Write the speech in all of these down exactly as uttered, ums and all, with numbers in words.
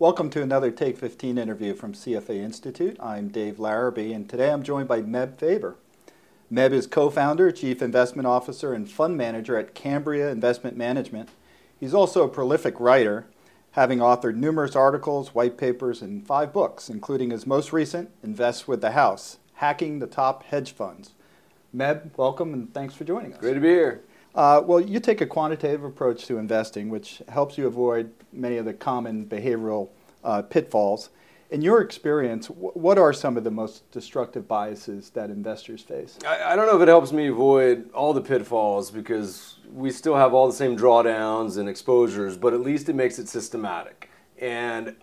Welcome to another Take fifteen interview from C F A Institute. I'm Dave Larrabee, and today I'm joined by Meb Faber. Meb is co-founder, chief investment officer, and fund manager at Cambria Investment Management. He's also a prolific writer, having authored numerous articles, white papers, and five books, including his most recent, Invest with the House: Hacking the Top Hedge Funds. Meb, welcome, and thanks for joining us. Great to be here. Uh, well, you take a quantitative approach to investing, which helps you avoid many of the common behavioral uh, pitfalls. In your experience, wh what are some of the most destructive biases that investors face? I, I don't know if it helps me avoid all the pitfalls, because we still have all the same drawdowns and exposures, but at least it makes it systematic. And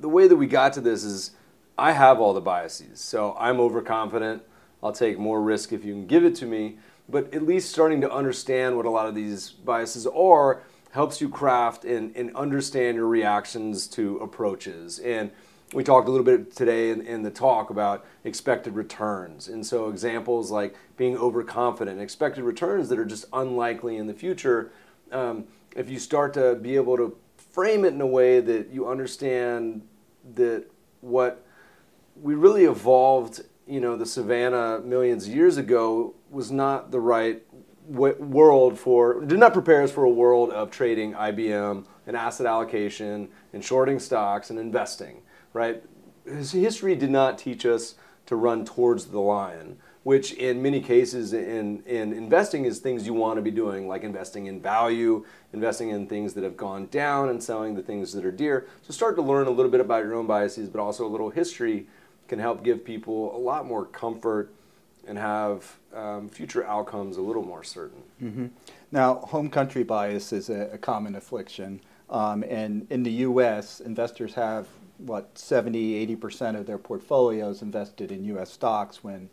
the way that we got to this is I have all the biases, so I'm overconfident. I'll take more risk if you can give it to me. But at least starting to understand what a lot of these biases are helps you craft and, and understand your reactions to approaches. And we talked a little bit today in, in the talk about expected returns. And so examples like being overconfident, expected returns that are just unlikely in the future, um, if you start to be able to frame it in a way that you understand that what we really evolved, you know, the savannah millions of years ago was not the right world for, did not prepare us for a world of trading I B M and asset allocation and shorting stocks and investing, right? History did not teach us to run towards the lion, which in many cases in, in investing is things you want to be doing, like investing in value, investing in things that have gone down, and selling the things that are dear. So start to learn a little bit about your own biases, but also a little history can help give people a lot more comfort and have um, future outcomes a little more certain. Mm-hmm. Now, home country bias is a, a common affliction. Um, and in the U S, investors have, what, seventy, eighty percent of their portfolios invested in U S stocks, when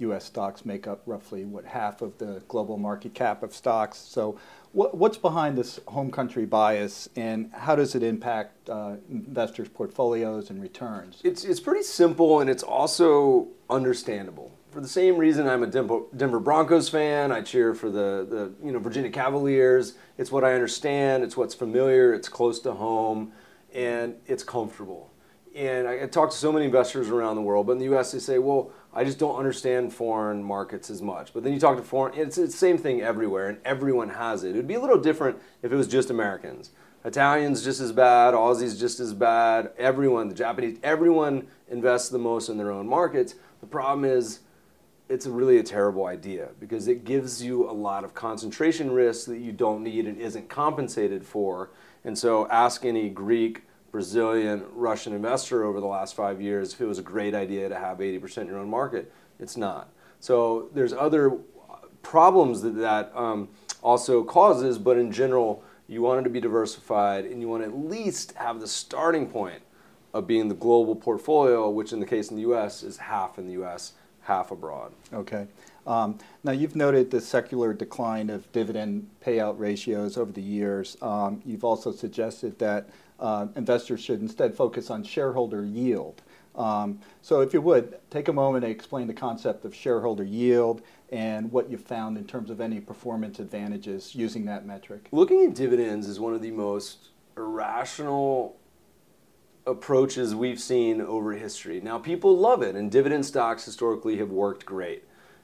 U S stocks make up roughly, what, half of the global market cap of stocks. So what, what's behind this home country bias, and how does it impact uh, investors' portfolios and returns? It's, it's pretty simple, and it's also understandable. For the same reason I'm a Denver Broncos fan, I cheer for the, the you know, Virginia Cavaliers. It's what I understand, it's what's familiar, it's close to home, and it's comfortable. And I, I talk to so many investors around the world, but in the U S they say, well, I just don't understand foreign markets as much. But then you talk to foreign, it's the same thing everywhere, and everyone has it. It would be a little different if it was just Americans. Italians just as bad, Aussies just as bad, everyone, the Japanese, everyone invests the most in their own markets. The problem is, it's a really a terrible idea, because it gives you a lot of concentration risk that you don't need and isn't compensated for. And so ask any Greek, Brazilian, Russian investor over the last five years if it was a great idea to have eighty percent in your own market. It's not. So there's other problems that that um, also causes, but in general, you want it to be diversified, and you want to at least have the starting point of being the global portfolio, which in the case in the U S is half in the U S, half abroad. Okay. Um, now, you've noted the secular decline of dividend payout ratios over the years. Um, you've also suggested that uh, investors should instead focus on shareholder yield. Um, so if you would, take a moment to explain the concept of shareholder yield and what you found in terms of any performance advantages using that metric. Looking at dividends is one of the most irrational approaches we've seen over history. Now, people love it, and dividend stocks historically have worked great.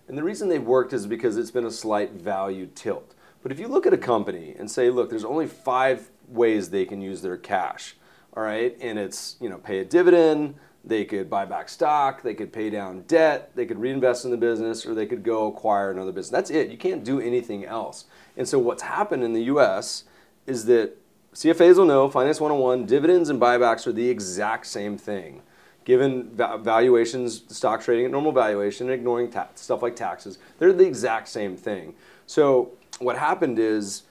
And the reason they've worked is because it's been a slight value tilt. But if you look at a company and say, look, there's only five ways they can use their cash, all right? And it's, you know, pay a dividend, they could buy back stock, they could pay down debt, they could reinvest in the business, or they could go acquire another business. That's it. You can't do anything else. And so what's happened in the U S is that C F As will know, Finance one oh one, dividends and buybacks are the exact same thing. given valuations, stock trading at normal valuation, ignoring tax, stuff like taxes. They're the exact same thing. So what happened is,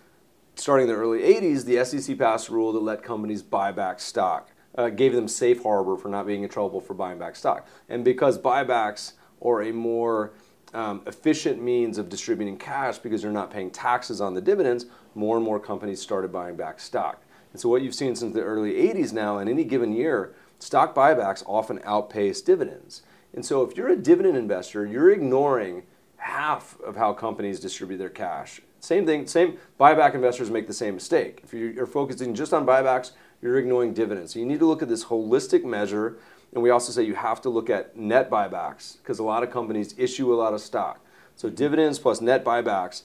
starting in the early eighties, the S E C passed a rule that let companies buy back stock, uh, gave them safe harbor for not being in trouble for buying back stock. And because buybacks are a more um, efficient means of distributing cash because you're not paying taxes on the dividends, more and more companies started buying back stock. And so what you've seen since the early eighties now, in any given year, stock buybacks often outpace dividends. And so if you're a dividend investor, you're ignoring half of how companies distribute their cash. Same thing, same buyback investors make the same mistake. If you're focusing just on buybacks, you're ignoring dividends. So you need to look at this holistic measure, and we also say you have to look at net buybacks because a lot of companies issue a lot of stock. So dividends plus net buybacks,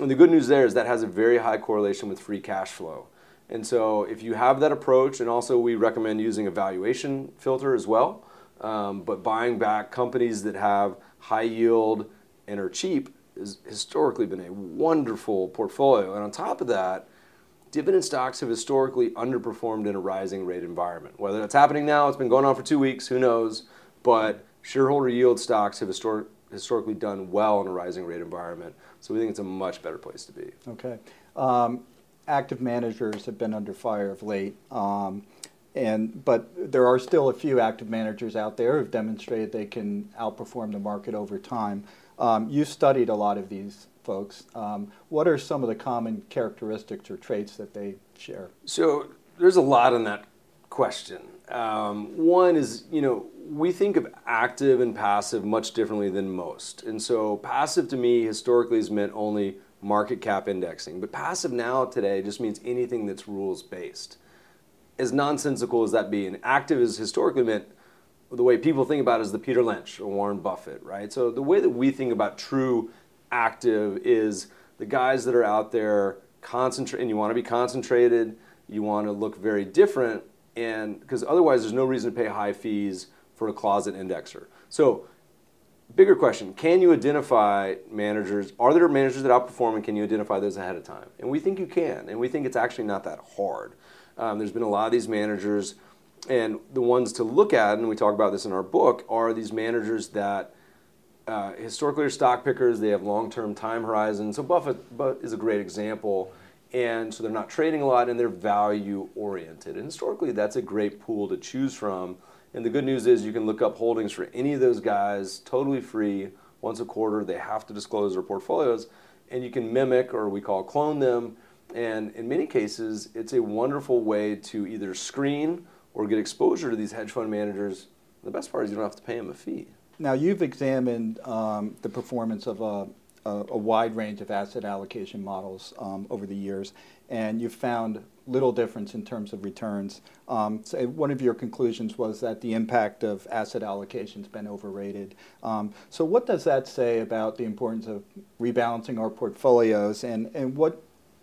and the good news there is that has a very high correlation with free cash flow. And so if you have that approach, and also we recommend using a valuation filter as well, um, but buying back companies that have high yield and are cheap has historically been a wonderful portfolio. And on top of that, dividend stocks have historically underperformed in a rising rate environment. Whether that's happening now, it's been going on for two weeks, who knows, but shareholder yield stocks have histor- historically done well in a rising rate environment. So we think it's a much better place to be. Okay. Um, active managers have been under fire of late, um, and but there are still a few active managers out there who have demonstrated they can outperform the market over time. Um, you've studied a lot of these folks. Um, what are some of the common characteristics or traits that they share? So there's a lot in that question. Um, one is, you know, we think of active and passive much differently than most. And so passive to me historically has meant only market cap indexing. But passive now today just means anything that's rules-based. As nonsensical as that be, and active is historically meant the way people think about it is the Peter Lynch or Warren Buffett, right? So the way that we think about true active is the guys that are out there concentrating, and you want to be concentrated, you want to look very different, and because otherwise there's no reason to pay high fees for a closet indexer. So bigger question, can you identify managers, are there managers that outperform, and can you identify those ahead of time? And we think you can, and we think it's actually not that hard. Um, there's been a lot of these managers, and the ones to look at, and we talk about this in our book, are these managers that uh, historically are stock pickers, they have long-term time horizons. So Buffett, Buffett is a great example, and so they're not trading a lot, and they're value-oriented. And historically, that's a great pool to choose from. And the good news is you can look up holdings for any of those guys, totally free, once a quarter. They have to disclose their portfolios, and you can mimic, or we call clone them. And in many cases, it's a wonderful way to either screen or get exposure to these hedge fund managers. The best part is you don't have to pay them a fee. Now, you've examined um, the performance of a, a, a wide range of asset allocation models um, over the years, and you've found little difference in terms of returns. Um, so one of your conclusions was that the impact of asset allocation has been overrated. Um, so what does that say about the importance of rebalancing our portfolios, and, and what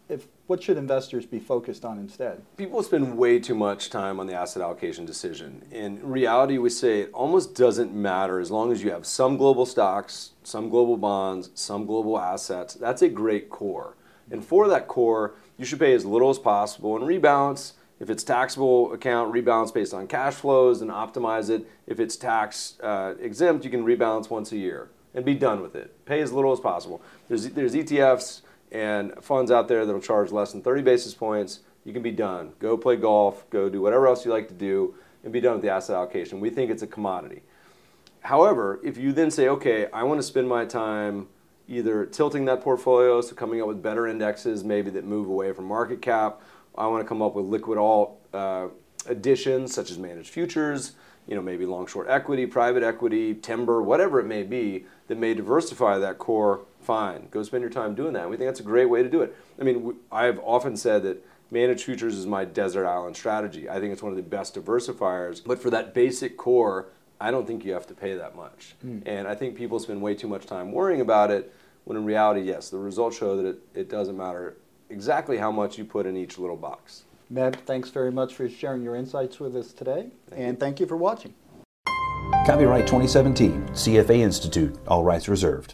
if What should investors be focused on instead? People spend way too much time on the asset allocation decision. In reality, we say it almost doesn't matter as long as you have some global stocks, some global bonds, some global assets. That's a great core. And for that core, you should pay as little as possible and rebalance. If it's taxable account, rebalance based on cash flows and optimize it. If it's tax uh, exempt, you can rebalance once a year and be done with it. Pay as little as possible. There's, there's E T Fs and funds out there that'll charge less than thirty basis points. You can be done. Go play golf, go do whatever else you like to do, and be done with the asset allocation. We think it's a commodity. However, if you then say, okay, I want to spend my time either tilting that portfolio, so coming up with better indexes, maybe that move away from market cap. I want to come up with liquid alt uh, additions, such as managed futures, you know, maybe long-short equity, private equity, timber, whatever it may be, that may diversify that core. Fine, go spend your time doing that. And we think that's a great way to do it. I mean, I've often said that managed futures is my desert island strategy. I think it's one of the best diversifiers. But for that basic core, I don't think you have to pay that much. Mm. And I think people spend way too much time worrying about it, when in reality, yes, the results show that it, it doesn't matter exactly how much you put in each little box. Meb, thanks very much for sharing your insights with us today. Thank and you. Thank you for watching. Copyright twenty seventeen, C F A Institute, all rights reserved.